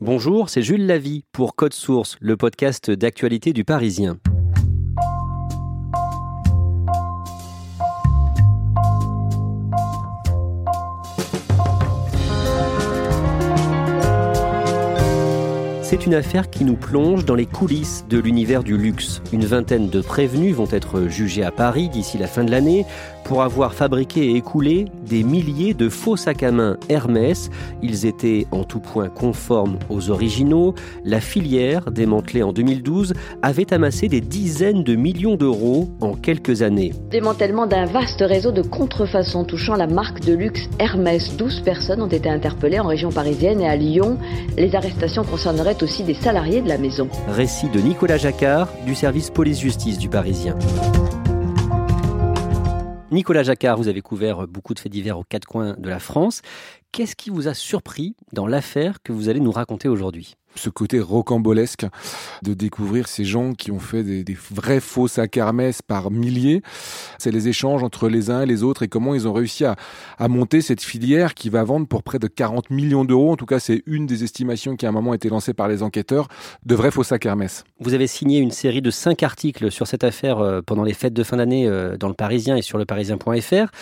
Bonjour, c'est Jules Lavie pour Code Source, le podcast d'actualité du Parisien. C'est une affaire qui nous plonge dans les coulisses de l'univers du luxe. Une vingtaine de prévenus vont être jugés à Paris d'ici la fin de l'année pour avoir fabriqué et écoulé des milliers de faux sacs à main Hermès. Ils étaient en tout point conformes aux originaux. La filière, démantelée en 2012, avait amassé des dizaines de millions d'euros en quelques années. Démantèlement d'un vaste réseau de contrefaçons touchant la marque de luxe Hermès. 12 personnes ont été interpellées en région parisienne et à Lyon. Les arrestations concerneraient aussi des salariés de la maison. Récit de Nicolas Jacquard du service police-justice du Parisien. Nicolas Jacquard, vous avez couvert beaucoup de faits divers aux quatre coins de la France. Qu'est-ce qui vous a surpris dans l'affaire que vous allez nous raconter aujourd'hui ? Ce côté rocambolesque de découvrir ces gens qui ont fait des vrais faux sacs Hermès par milliers. C'est les échanges entre les uns et les autres et comment ils ont réussi à monter cette filière qui va vendre pour près de 40 millions d'euros. En tout cas, c'est une des estimations qui à un moment a été lancée par les enquêteurs de vrais faux sacs Hermès. Vous avez signé une série de 5 articles sur cette affaire pendant les fêtes de fin d'année dans le Parisien et sur leparisien.fr.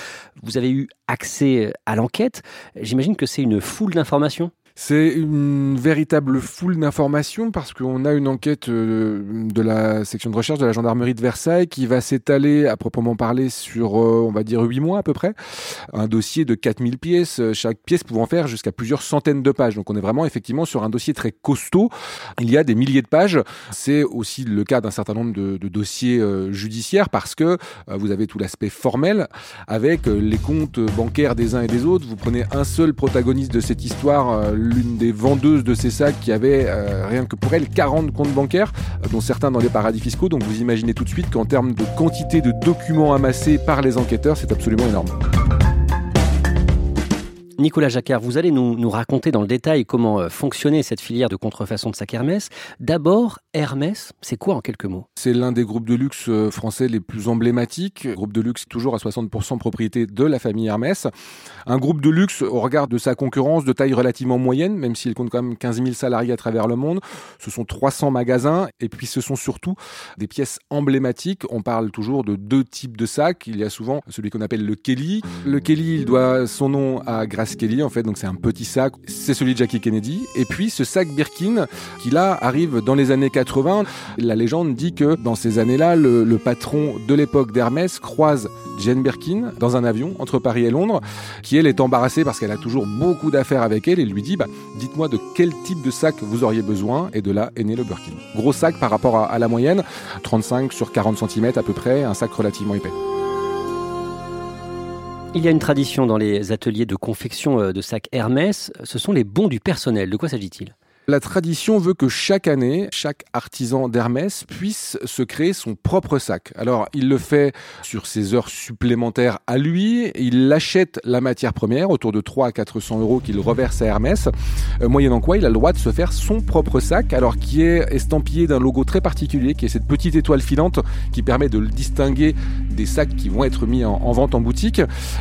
Vous avez eu accès à l'enquête. J'imagine que c'est une foule d'informations. C'est une véritable foule d'informations parce qu'on a une enquête de la section de recherche de la gendarmerie de Versailles qui va s'étaler à proprement parler sur, on va dire, 8 mois à peu près. Un dossier de 4000 pièces, chaque pièce pouvant faire jusqu'à plusieurs centaines de pages. Donc on est vraiment effectivement sur un dossier très costaud. Il y a des milliers de pages. C'est aussi le cas d'un certain nombre de dossiers judiciaires parce que vous avez tout l'aspect formel avec les comptes bancaires des uns et des autres. Vous prenez un seul protagoniste de cette histoire, l'une des vendeuses de ces sacs qui avait rien que pour elle 40 comptes bancaires, dont certains dans les paradis fiscaux. Donc vous imaginez tout de suite qu'en termes de quantité de documents amassés par les enquêteurs, c'est absolument énorme. Nicolas Jacquard, vous allez nous raconter dans le détail comment fonctionnait cette filière de contrefaçon de sacs Hermès. D'abord, Hermès, c'est quoi en quelques mots ? C'est l'un des groupes de luxe français les plus emblématiques. Groupe de luxe toujours à 60% propriété de la famille Hermès. Un groupe de luxe, au regard de sa concurrence, de taille relativement moyenne, même s'il compte quand même 15 000 salariés à travers le monde. Ce sont 300 magasins et puis ce sont surtout des pièces emblématiques. On parle toujours de deux types de sacs. Il y a souvent celui qu'on appelle le Kelly. Le Kelly, il doit son nom à Kelly, en fait, donc c'est un petit sac, c'est celui de Jackie Kennedy, et puis ce sac Birkin qui là arrive dans les années 80. La légende dit que dans ces années-là, le patron de l'époque d'Hermès croise Jane Birkin dans un avion entre Paris et Londres, qui elle est embarrassée parce qu'elle a toujours beaucoup d'affaires avec elle et lui dit dites-moi de quel type de sac vous auriez besoin, et de là est né le Birkin. Gros sac par rapport à la moyenne, 35 sur 40 cm à peu près, un sac relativement épais. Il y a une tradition dans les ateliers de confection de sacs Hermès, ce sont les bons du personnel. De quoi s'agit-il ? La tradition veut que chaque année, chaque artisan d'Hermès puisse se créer son propre sac. Alors, il le fait sur ses heures supplémentaires à lui. Il achète la matière première, autour de 300 à 400 euros qu'il reverse à Hermès, moyennant quoi il a le droit de se faire son propre sac, alors qui est estampillé d'un logo très particulier, qui est cette petite étoile filante qui permet de le distinguer des sacs qui vont être mis en vente en boutique.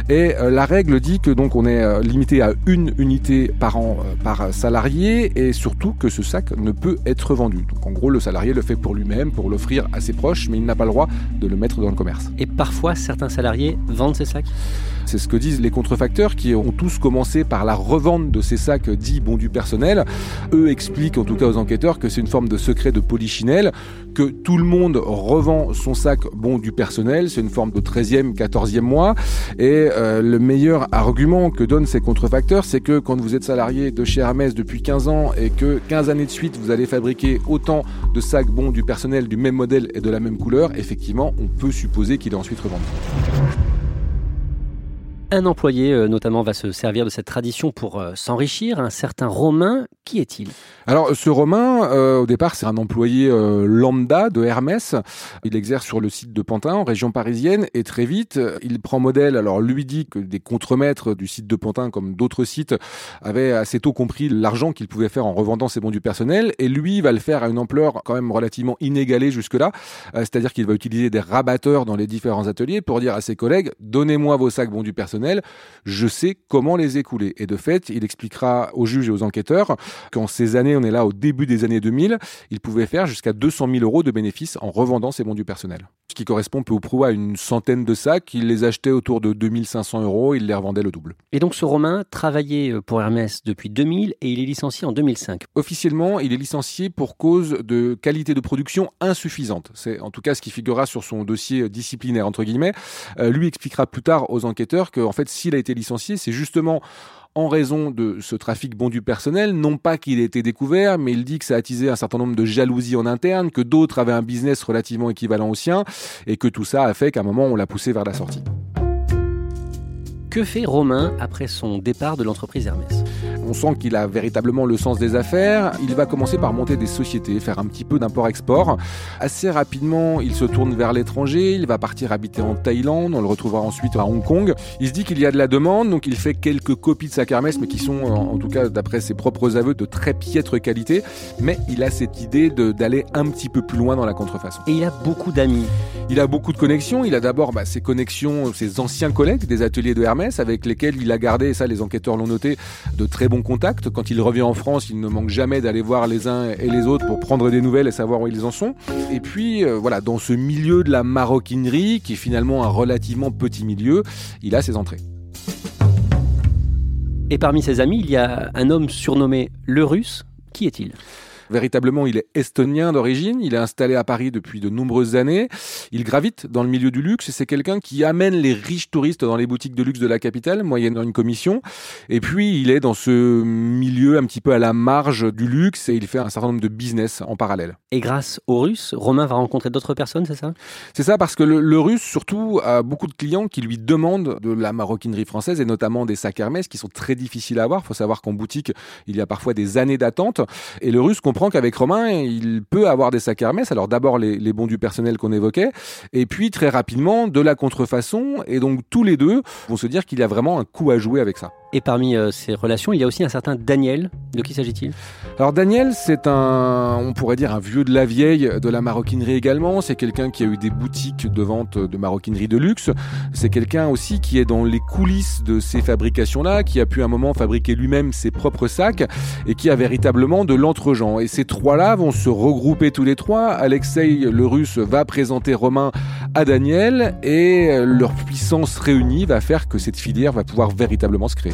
Et la règle dit que donc on est limité à une unité par an par salarié, et surtout que ce sac ne peut être vendu. Donc en gros, le salarié le fait pour lui-même, pour l'offrir à ses proches, mais il n'a pas le droit de le mettre dans le commerce. Et parfois, certains salariés vendent ces sacs ? C'est ce que disent les contrefacteurs qui ont tous commencé par la revente de ces sacs dits bons du personnel. Eux expliquent en tout cas aux enquêteurs que c'est une forme de secret de polichinelle, que tout le monde revend son sac bon du personnel. C'est une forme de 13e, 14e mois. Et le meilleur argument que donnent ces contrefacteurs, c'est que quand vous êtes salarié de chez Hermès depuis 15 ans et que 15 années de suite, vous allez fabriquer autant de sacs bons du personnel du même modèle et de la même couleur, effectivement, on peut supposer qu'il est ensuite revendu. Un employé, notamment, va se servir de cette tradition pour s'enrichir. Un certain Romain, qui est-il ? Alors, ce Romain, au départ, c'est un employé lambda de Hermès. Il exerce sur le site de Pantin, en région parisienne, et très vite, il prend modèle. Alors, lui dit que des contremaîtres du site de Pantin, comme d'autres sites, avaient assez tôt compris l'argent qu'il pouvait faire en revendant ses bons du personnel. Et lui, il va le faire à une ampleur quand même relativement inégalée jusque-là. C'est-à-dire qu'il va utiliser des rabatteurs dans les différents ateliers pour dire à ses collègues « Donnez-moi vos sacs bons du personnel. Je sais comment les écouler. » Et de fait, il expliquera aux juges et aux enquêteurs qu'en ces années, on est là au début des années 2000, il pouvait faire jusqu'à 200 000 euros de bénéfices en revendant ses bons du personnel. Ce qui correspond peu ou prou à une centaine de sacs. Il les achetait autour de 2500 euros, il les revendait le double. Et donc ce Romain travaillait pour Hermès depuis 2000 et il est licencié en 2005. Officiellement, il est licencié pour cause de qualité de production insuffisante. C'est en tout cas ce qui figurera sur son dossier disciplinaire, entre guillemets. Lui expliquera plus tard aux enquêteurs que, en fait, s'il a été licencié, c'est justement en raison de ce trafic bon du personnel, non pas qu'il ait été découvert, mais il dit que ça a attisé un certain nombre de jalousies en interne, que d'autres avaient un business relativement équivalent au sien, et que tout ça a fait qu'à un moment, on l'a poussé vers la sortie. Que fait Romain après son départ de l'entreprise Hermès ? On sent qu'il a véritablement le sens des affaires. Il va commencer par monter des sociétés, faire un petit peu d'import-export. Assez rapidement, il se tourne vers l'étranger. Il va partir habiter en Thaïlande. On le retrouvera ensuite à Hong Kong. Il se dit qu'il y a de la demande, donc il fait quelques copies de sa kermesse, mais qui sont, en tout cas d'après ses propres aveux, de très piètre qualité. Mais il a cette idée d'aller un petit peu plus loin dans la contrefaçon. Et il a beaucoup d'amis. Il a beaucoup de connexions. Il a d'abord ses connexions, ses anciens collègues des ateliers de Hermès, avec lesquels il a gardé, et ça les enquêteurs l'ont noté, de très bons contacts. Quand il revient en France, il ne manque jamais d'aller voir les uns et les autres pour prendre des nouvelles et savoir où ils en sont. Et puis, dans ce milieu de la maroquinerie, qui est finalement un relativement petit milieu, il a ses entrées. Et parmi ses amis, il y a un homme surnommé le Russe. Qui est-il ? Véritablement, il est estonien d'origine, il est installé à Paris depuis de nombreuses années, il gravite dans le milieu du luxe et c'est quelqu'un qui amène les riches touristes dans les boutiques de luxe de la capitale, moyennant une commission. Et puis, il est dans ce milieu un petit peu à la marge du luxe et il fait un certain nombre de business en parallèle. Et grâce aux Russes, Romain va rencontrer d'autres personnes, c'est ça ? C'est ça, parce que le Russe, surtout, a beaucoup de clients qui lui demandent de la maroquinerie française et notamment des sacs Hermès qui sont très difficiles à avoir. Il faut savoir qu'en boutique, il y a parfois des années d'attente et le Russe comprend qu'avec Romain, il peut avoir des sacs Hermès. Alors d'abord les bons du personnel qu'on évoquait, et puis très rapidement de la contrefaçon. Et donc tous les deux vont se dire qu'il y a vraiment un coup à jouer avec ça. Et parmi ces relations, il y a aussi un certain Daniel. De qui s'agit-il ? Alors Daniel, c'est on pourrait dire un vieux de la vieille de la maroquinerie également. C'est quelqu'un qui a eu des boutiques de vente de maroquinerie de luxe. C'est quelqu'un aussi qui est dans les coulisses de ces fabrications-là, qui a pu à un moment fabriquer lui-même ses propres sacs et qui a véritablement de l'entre-gens. Et ces trois-là vont se regrouper tous les trois. Alexei, le Russe, va présenter Romain à Daniel et leur puissance réunie va faire que cette filière va pouvoir véritablement se créer.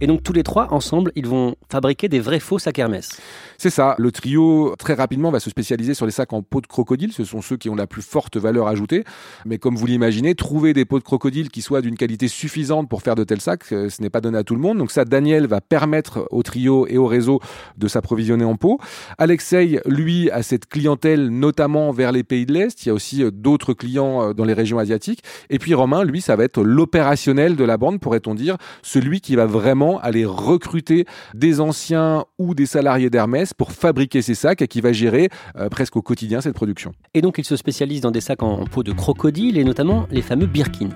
Et donc tous les trois, ensemble, ils vont fabriquer des vrais faux sacs Hermès. C'est ça. Le trio, très rapidement, va se spécialiser sur les sacs en peau de crocodile. Ce sont ceux qui ont la plus forte valeur ajoutée. Mais comme vous l'imaginez, trouver des peaux de crocodile qui soient d'une qualité suffisante pour faire de tels sacs, ce n'est pas donné à tout le monde. Donc ça, Daniel va permettre au trio et au réseau de s'approvisionner en peau. Alexei, lui, a cette clientèle notamment vers les pays de l'Est. Il y a aussi d'autres clients dans les régions asiatiques. Et puis Romain, lui, ça va être l'opérationnel de la bande, pourrait-on dire, celui qui va vraiment aller recruter des anciens ou des salariés d'Hermès pour fabriquer ces sacs et qui va gérer presque au quotidien cette production. Et donc, il se spécialise dans des sacs en peau de crocodile et notamment les fameux Birkin.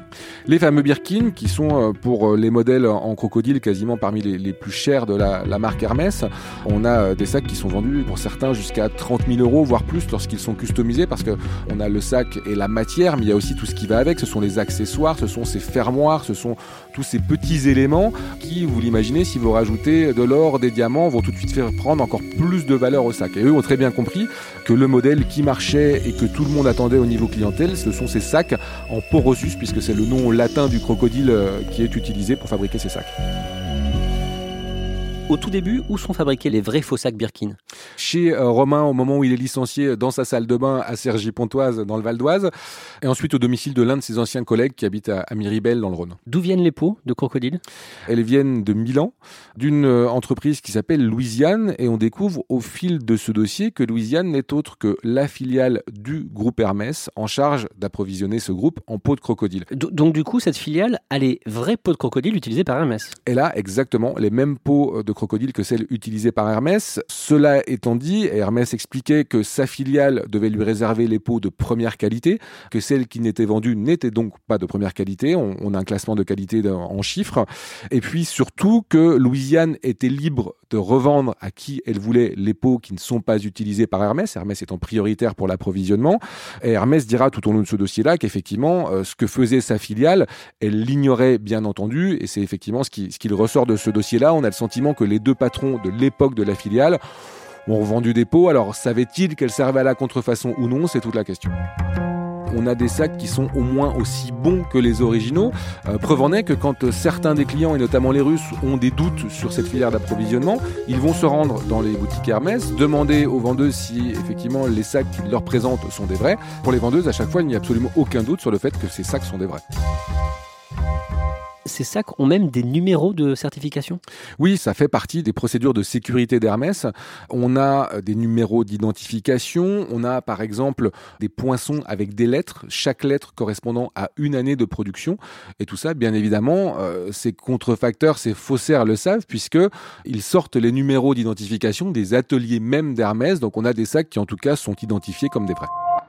Les fameux Birkin qui sont pour les modèles en crocodile quasiment parmi les plus chers de la marque Hermès. On a des sacs qui sont vendus pour certains jusqu'à 30 000 euros, voire plus lorsqu'ils sont customisés parce qu'on a le sac et la matière, mais il y a aussi tout ce qui va avec. Ce sont les accessoires, ce sont ces fermoirs, ce sont tous ces petits éléments qui, vous l'imaginez, si vous rajoutez de l'or, des diamants, vont tout de suite faire prendre encore plus de valeur au sac. Et eux ont très bien compris que le modèle qui marchait et que tout le monde attendait au niveau clientèle, ce sont ces sacs en porosus, puisque c'est le nom latin du crocodile qui est utilisé pour fabriquer ces sacs. Au tout début, où sont fabriqués les vrais faux sacs Birkin ? Chez Romain, au moment où il est licencié dans sa salle de bain à Cergy-Pontoise, dans le Val d'Oise, et ensuite au domicile de l'un de ses anciens collègues qui habite à Miribel, dans le Rhône. D'où viennent les peaux de crocodile ? Elles viennent de Milan, d'une entreprise qui s'appelle Louisiane, et on découvre au fil de ce dossier que Louisiane n'est autre que la filiale du groupe Hermès, en charge d'approvisionner ce groupe en peaux de crocodile. Donc du coup, cette filiale a les vraies peaux de crocodile utilisées par Hermès ? Elle a exactement les mêmes peaux de crocodile que celles utilisées par Hermès. Cela étant dit, Hermès expliquait que sa filiale devait lui réserver les peaux de première qualité, que celles qui n'étaient vendues n'étaient donc pas de première qualité. On a un classement de qualité en chiffres. Et puis surtout que Louisiane était libre de revendre à qui elle voulait les peaux qui ne sont pas utilisées par Hermès, Hermès étant prioritaire pour l'approvisionnement. Et Hermès dira tout au long de ce dossier-là qu'effectivement, ce que faisait sa filiale, elle l'ignorait bien entendu, et c'est effectivement ce qu'il ressort de ce dossier-là. On a le sentiment que les deux patrons de l'époque de la filiale ont revendu des peaux. Alors, savaient-ils qu'elles servaient à la contrefaçon ou non ? C'est toute la question. On a des sacs qui sont au moins aussi bons que les originaux. Preuve en est que quand certains des clients, et notamment les Russes, ont des doutes sur cette filière d'approvisionnement, ils vont se rendre dans les boutiques Hermès, demander aux vendeuses si effectivement les sacs qu'ils leur présentent sont des vrais. Pour les vendeuses, à chaque fois, il n'y a absolument aucun doute sur le fait que ces sacs sont des vrais. Ces sacs ont même des numéros de certification ? Oui, ça fait partie des procédures de sécurité d'Hermès. On a des numéros d'identification, on a par exemple des poinçons avec des lettres, chaque lettre correspondant à une année de production. Et tout ça, bien évidemment, ces contrefacteurs, ces faussaires le savent, puisqu'ils sortent les numéros d'identification des ateliers même d'Hermès. Donc on a des sacs qui en tout cas sont identifiés comme des vrais.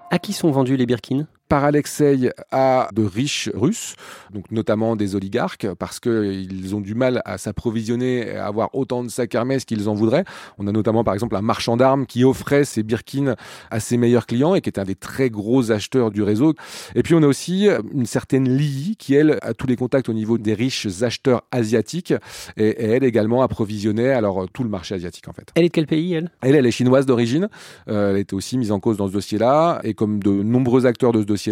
À qui sont vendus les Birkin ? Par Alexei à de riches Russes, donc notamment des oligarques, parce qu'ils ont du mal à s'approvisionner et à avoir autant de sacs Hermès qu'ils en voudraient. On a notamment par exemple un marchand d'armes qui offrait ses Birkin à ses meilleurs clients et qui était un des très gros acheteurs du réseau. Et puis on a aussi une certaine Li qui, elle, a tous les contacts au niveau des riches acheteurs asiatiques et elle également approvisionnait alors tout le marché asiatique en fait. Elle est de quel pays elle est chinoise d'origine. Elle était aussi mise en cause dans ce dossier-là et comme de nombreux acteurs de ce dossier-là.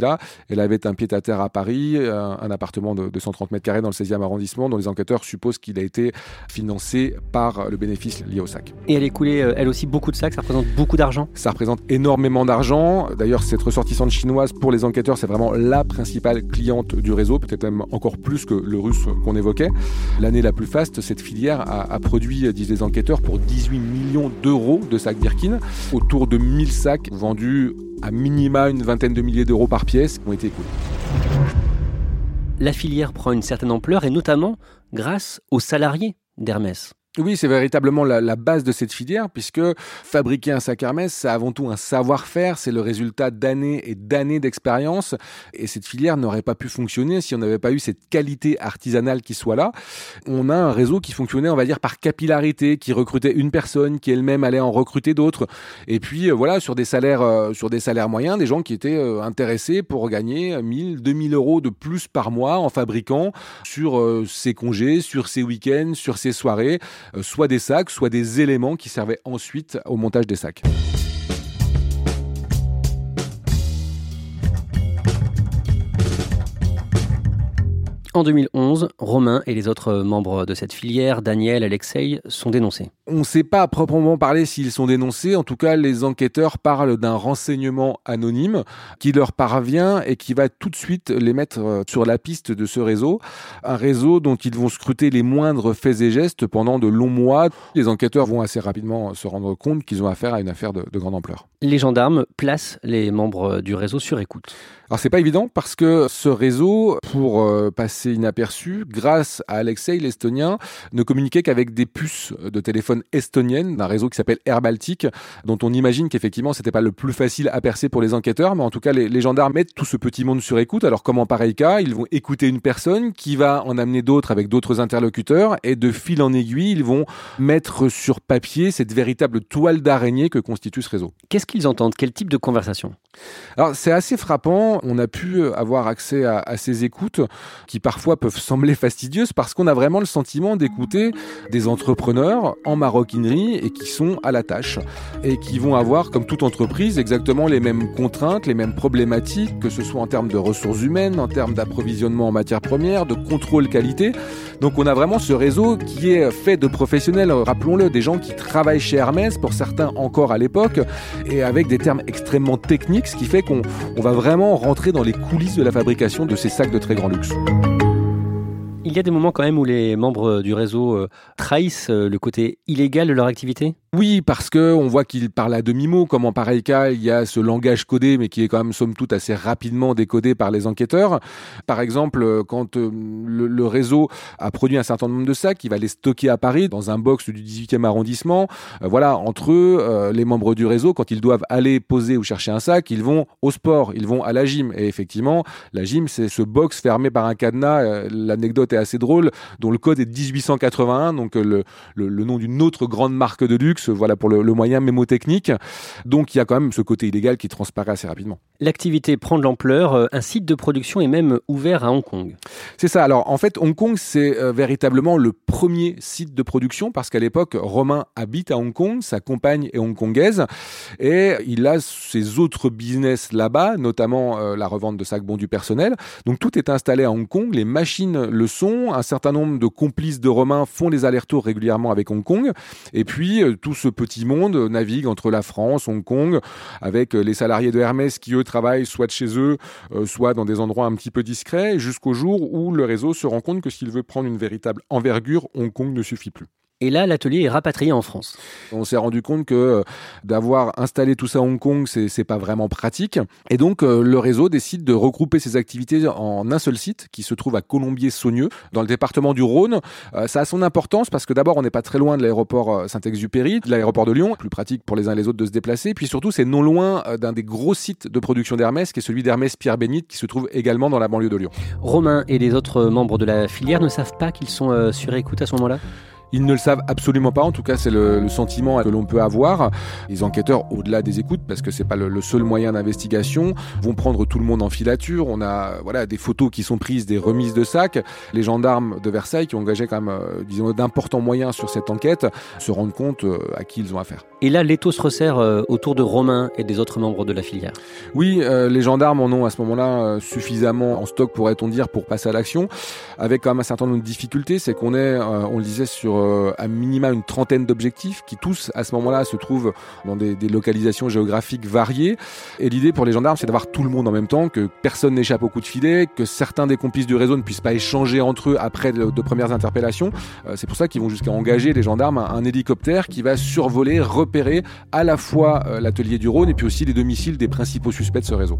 Elle avait un pied-à-terre à Paris, un appartement de 130 mètres carrés dans le 16e arrondissement, dont les enquêteurs supposent qu'il a été financé par le bénéfice lié au sac. Et elle écoulait, elle aussi, beaucoup de sacs, ça représente beaucoup d'argent ? Ça représente énormément d'argent. D'ailleurs, cette ressortissante chinoise, pour les enquêteurs, c'est vraiment la principale cliente du réseau, peut-être même encore plus que le russe qu'on évoquait. L'année la plus faste, cette filière a produit, disent les enquêteurs, pour 18 millions d'euros de sacs Birkin, autour de 1000 sacs vendus à minima une vingtaine de milliers d'euros par pièce qui ont été écoulés. La filière prend une certaine ampleur et notamment grâce aux salariés d'Hermès. Oui, c'est véritablement la base de cette filière puisque fabriquer un sac Hermès, c'est avant tout un savoir-faire, c'est le résultat d'années et d'années d'expérience et cette filière n'aurait pas pu fonctionner si on n'avait pas eu cette qualité artisanale qui soit là. On a un réseau qui fonctionnait, on va dire, par capillarité, qui recrutait une personne, qui elle-même allait en recruter d'autres et puis voilà, sur des salaires moyens, des gens qui étaient intéressés pour gagner 1000, 2000 euros de plus par mois en fabriquant sur ses congés, sur ses week-ends, sur ses soirées. Soit des sacs, soit des éléments qui servaient ensuite au montage des sacs. En 2011, Romain et les autres membres de cette filière, Daniel, Alexei, sont dénoncés. On ne sait pas à proprement parler s'ils sont dénoncés. En tout cas, les enquêteurs parlent d'un renseignement anonyme qui leur parvient et qui va tout de suite les mettre sur la piste de ce réseau. Un réseau dont ils vont scruter les moindres faits et gestes pendant de longs mois. Les enquêteurs vont assez rapidement se rendre compte qu'ils ont affaire à une affaire de grande ampleur. Les gendarmes placent les membres du réseau sur écoute. Alors, c'est pas évident parce que ce réseau, pour passer inaperçu, grâce à Alexei l'Estonien, ne communiquait qu'avec des puces de téléphone estoniennes d'un réseau qui s'appelle Air Baltique, dont on imagine qu'effectivement c'était pas le plus facile à percer pour les enquêteurs, mais en tout cas les gendarmes mettent tout ce petit monde sur écoute. Alors comme en pareil cas, ils vont écouter une personne qui va en amener d'autres avec d'autres interlocuteurs et de fil en aiguille, ils vont mettre sur papier cette véritable toile d'araignée que constitue ce réseau. Qu'est-ce qu'ils entendent ? Quel type de conversation ? Alors c'est assez frappant, on a pu avoir accès à ces écoutes qui parfois peuvent sembler fastidieuses parce qu'on a vraiment le sentiment d'écouter des entrepreneurs en maroquinerie et qui sont à la tâche et qui vont avoir, comme toute entreprise, exactement les mêmes contraintes, les mêmes problématiques, que ce soit en termes de ressources humaines, en termes d'approvisionnement en matières premières, de contrôle qualité. Donc on a vraiment ce réseau qui est fait de professionnels, rappelons-le, des gens qui travaillent chez Hermès, pour certains encore à l'époque, et avec des termes extrêmement techniques, ce qui fait qu'on va vraiment rentrer dans les coulisses de la fabrication de ces sacs de très grand luxe. Il y a des moments quand même où les membres du réseau trahissent le côté illégal de leur activité ? Oui, parce qu'on voit qu'ils parlent à demi-mot, comme en pareil cas, il y a ce langage codé, mais qui est quand même, somme toute, assez rapidement décodé par les enquêteurs. Par exemple, quand le réseau a produit un certain nombre de sacs, il va les stocker à Paris, dans un box du 18e arrondissement. Voilà, entre eux, les membres du réseau, quand ils doivent aller poser ou chercher un sac, ils vont au sport, ils vont à la gym. Et effectivement, la gym, c'est ce box fermé par un cadenas. L'anecdote est assez drôle, dont le code est 1881, donc le nom d'une autre grande marque de luxe, voilà pour le moyen mémotechnique. Donc il y a quand même ce côté illégal qui transparaît assez rapidement. L'activité prend de l'ampleur, un site de production est même ouvert à Hong Kong. C'est ça, alors en fait Hong Kong c'est véritablement le premier site de production parce qu'à l'époque Romain habite à Hong Kong, sa compagne est hongkongaise et il a ses autres business là-bas, notamment la revente de sacs bons du personnel. Donc tout est installé à Hong Kong, les machines le sont. Un certain nombre de complices de Romain font les allers-retours régulièrement avec Hong Kong. Et puis, tout ce petit monde navigue entre la France, Hong Kong, avec les salariés de Hermès qui, eux, travaillent soit de chez eux, soit dans des endroits un petit peu discrets, jusqu'au jour où le réseau se rend compte que s'il veut prendre une véritable envergure, Hong Kong ne suffit plus. Et là, l'atelier est rapatrié en France. On s'est rendu compte que d'avoir installé tout ça à Hong Kong, c'est pas vraiment pratique. Et donc, le réseau décide de regrouper ses activités en un seul site qui se trouve à Colombier-Saugnieu, dans le département du Rhône. Ça a son importance parce que d'abord, on n'est pas très loin de l'aéroport Saint-Exupéry, de l'aéroport de Lyon, plus pratique pour les uns et les autres de se déplacer. Puis surtout, c'est non loin d'un des gros sites de production d'Hermès, qui est celui d'Hermès Pierre-Bénite, qui se trouve également dans la banlieue de Lyon. Romain et les autres membres de la filière ne savent pas qu'ils sont sur écoute à ce moment-là ? Ils ne le savent absolument pas, en tout cas c'est le sentiment que l'on peut avoir. Les enquêteurs, au-delà des écoutes, parce que c'est pas le seul moyen d'investigation, vont prendre tout le monde en filature. On a des photos qui sont prises, des remises de sacs. Les gendarmes de Versailles, qui ont engagé quand même d'importants moyens sur cette enquête, se rendent compte à qui ils ont affaire. Et là, l'étau se resserre autour de Romain et des autres membres de la filière. Oui, les gendarmes en ont à ce moment-là suffisamment en stock, pourrait-on dire, pour passer à l'action. Avec quand même un certain nombre de difficultés, c'est qu'on est, on le disait, sur à minima une trentaine d'objectifs qui tous à ce moment-là se trouvent dans des localisations géographiques variées, et l'idée pour les gendarmes c'est d'avoir tout le monde en même temps, que personne n'échappe au coup de filet, que certains des complices du réseau ne puissent pas échanger entre eux après de premières interpellations. C'est pour ça qu'ils vont jusqu'à engager, les gendarmes, un hélicoptère qui va survoler, repérer à la fois l'atelier du Rhône et puis aussi les domiciles des principaux suspects de ce réseau.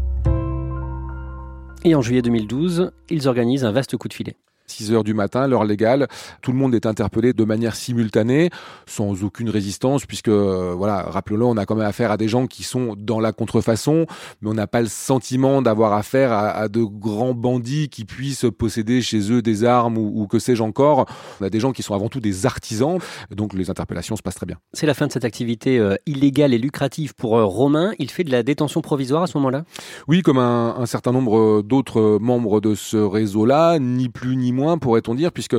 Et en juillet 2012, ils organisent un vaste coup de filet. 6h du matin, l'heure légale, tout le monde est interpellé de manière simultanée, sans aucune résistance, puisque, rappelons-le, on a quand même affaire à des gens qui sont dans la contrefaçon, mais on n'a pas le sentiment d'avoir affaire à de grands bandits qui puissent posséder chez eux des armes ou que sais-je encore. On a des gens qui sont avant tout des artisans, donc les interpellations se passent très bien. C'est la fin de cette activité illégale et lucrative pour Romain. Il fait de la détention provisoire à ce moment-là ? Oui, comme un certain nombre d'autres membres de ce réseau-là, ni plus ni moins, pourrait-on dire, puisque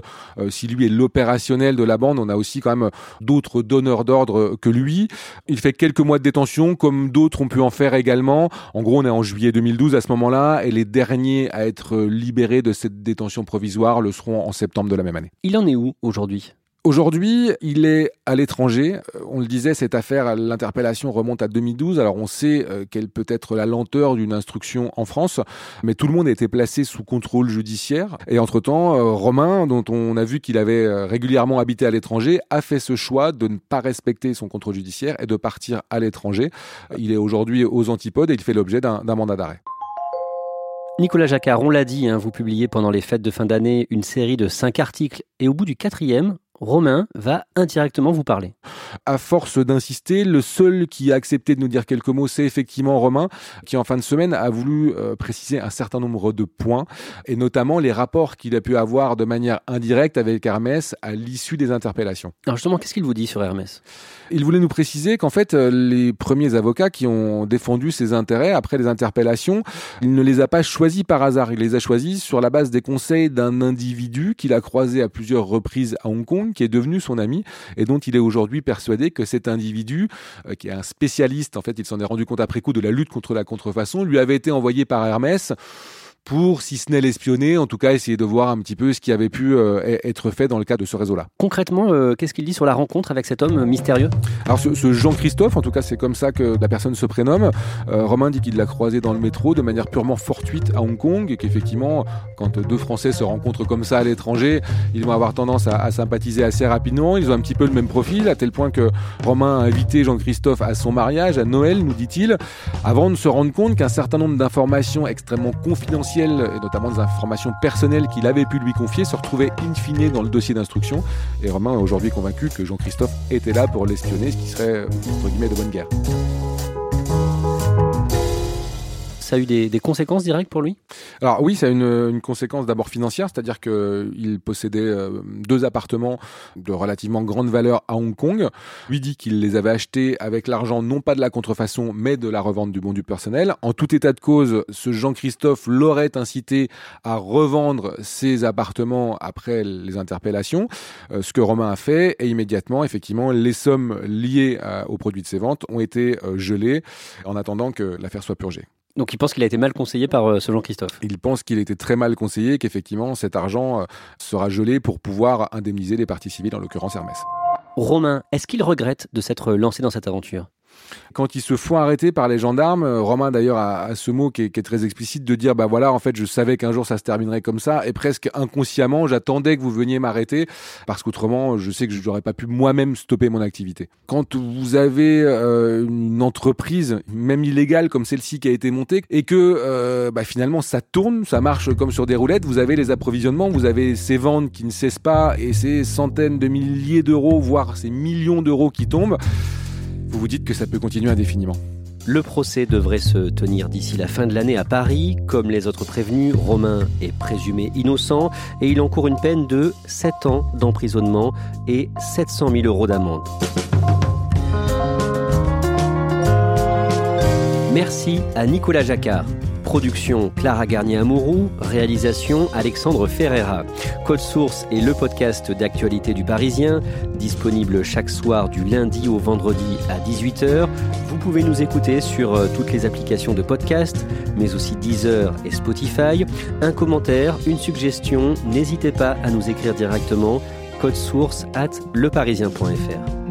si lui est l'opérationnel de la bande, on a aussi quand même d'autres donneurs d'ordre que lui. Il fait quelques mois de détention, comme d'autres ont pu en faire également. En gros, on est en juillet 2012 à ce moment-là, et les derniers à être libérés de cette détention provisoire le seront en septembre de la même année. Il en est où aujourd'hui ? Aujourd'hui, il est à l'étranger. On le disait, cette affaire, l'interpellation remonte à 2012. Alors, on sait quelle peut être la lenteur d'une instruction en France, mais tout le monde a été placé sous contrôle judiciaire. Et entre-temps, Romain, dont on a vu qu'il avait régulièrement habité à l'étranger, a fait ce choix de ne pas respecter son contrôle judiciaire et de partir à l'étranger. Il est aujourd'hui aux antipodes et il fait l'objet d'un mandat d'arrêt. Nicolas Jacquard, on l'a dit, vous publiez pendant les fêtes de fin d'année une série de 5 articles. Et au bout du 4e, Romain va indirectement vous parler. À force d'insister, le seul qui a accepté de nous dire quelques mots, c'est effectivement Romain, qui en fin de semaine a voulu préciser un certain nombre de points, et notamment les rapports qu'il a pu avoir de manière indirecte avec Hermès à l'issue des interpellations. Alors justement, qu'est-ce qu'il vous dit sur Hermès ? Il voulait nous préciser qu'en fait, les premiers avocats qui ont défendu ses intérêts après les interpellations, il ne les a pas choisis par hasard, il les a choisis sur la base des conseils d'un individu qu'il a croisé à plusieurs reprises à Hong Kong, qui est devenu son ami et dont il est aujourd'hui persuadé que cet individu, qui est un spécialiste, en fait il s'en est rendu compte après coup, de la lutte contre la contrefaçon, lui avait été envoyé par Hermès pour, si ce n'est l'espionner, en tout cas essayer de voir un petit peu ce qui avait pu être fait dans le cas de ce réseau-là. Concrètement, qu'est-ce qu'il dit sur la rencontre avec cet homme mystérieux ? Alors ce Jean-Christophe, en tout cas c'est comme ça que la personne se prénomme, Romain dit qu'il l'a croisé dans le métro de manière purement fortuite à Hong Kong, et qu'effectivement, quand deux Français se rencontrent comme ça à l'étranger, ils vont avoir tendance à sympathiser assez rapidement, ils ont un petit peu le même profil, à tel point que Romain a invité Jean-Christophe à son mariage, à Noël, nous dit-il, avant de se rendre compte qu'un certain nombre d'informations extrêmement confidentielles, et notamment des informations personnelles qu'il avait pu lui confier, se retrouvait in fine dans le dossier d'instruction. Et Romain est aujourd'hui convaincu que Jean-Christophe était là pour l'espionner, ce qui serait, entre guillemets, de bonne guerre. Ça a eu des conséquences directes pour lui ? Alors oui, ça a une conséquence d'abord financière, c'est-à-dire qu'il possédait deux appartements de relativement grande valeur à Hong Kong. Lui dit qu'il les avait achetés avec l'argent non pas de la contrefaçon, mais de la revente du bon du personnel. En tout état de cause, ce Jean-Christophe l'aurait incité à revendre ses appartements après les interpellations, ce que Romain a fait, et immédiatement, effectivement, les sommes liées aux produits de ses ventes ont été gelées en attendant que l'affaire soit purgée. Donc il pense qu'il a été mal conseillé par ce Jean-Christophe. Il pense qu'il a été très mal conseillé, qu'effectivement cet argent sera gelé pour pouvoir indemniser les parties civiles, en l'occurrence Hermès. Romain, est-ce qu'il regrette de s'être lancé dans cette aventure ? Quand ils se font arrêter par les gendarmes, Romain d'ailleurs a ce mot qui est très explicite de dire « bah voilà, en fait, je savais qu'un jour ça se terminerait comme ça et presque inconsciemment, j'attendais que vous veniez m'arrêter parce qu'autrement, je sais que je n'aurais pas pu moi-même stopper mon activité ». Quand vous avez une entreprise, même illégale comme celle-ci qui a été montée et que finalement ça tourne, ça marche comme sur des roulettes, vous avez les approvisionnements, vous avez ces ventes qui ne cessent pas et ces centaines de milliers d'euros, voire ces millions d'euros qui tombent, vous vous dites que ça peut continuer indéfiniment. Le procès devrait se tenir d'ici la fin de l'année à Paris. Comme les autres prévenus, Romain est présumé innocent et il encourt une peine de 7 ans d'emprisonnement et 700 000 euros d'amende. Merci à Nicolas Jacquard. Production Clara Garnier-Amouroux, réalisation Alexandre Ferreira. Code Source est le podcast d'actualité du Parisien, disponible chaque soir du lundi au vendredi à 18h. Vous pouvez nous écouter sur toutes les applications de podcast, mais aussi Deezer et Spotify. Un commentaire, une suggestion, n'hésitez pas à nous écrire directement. Code Source @ leparisien.fr.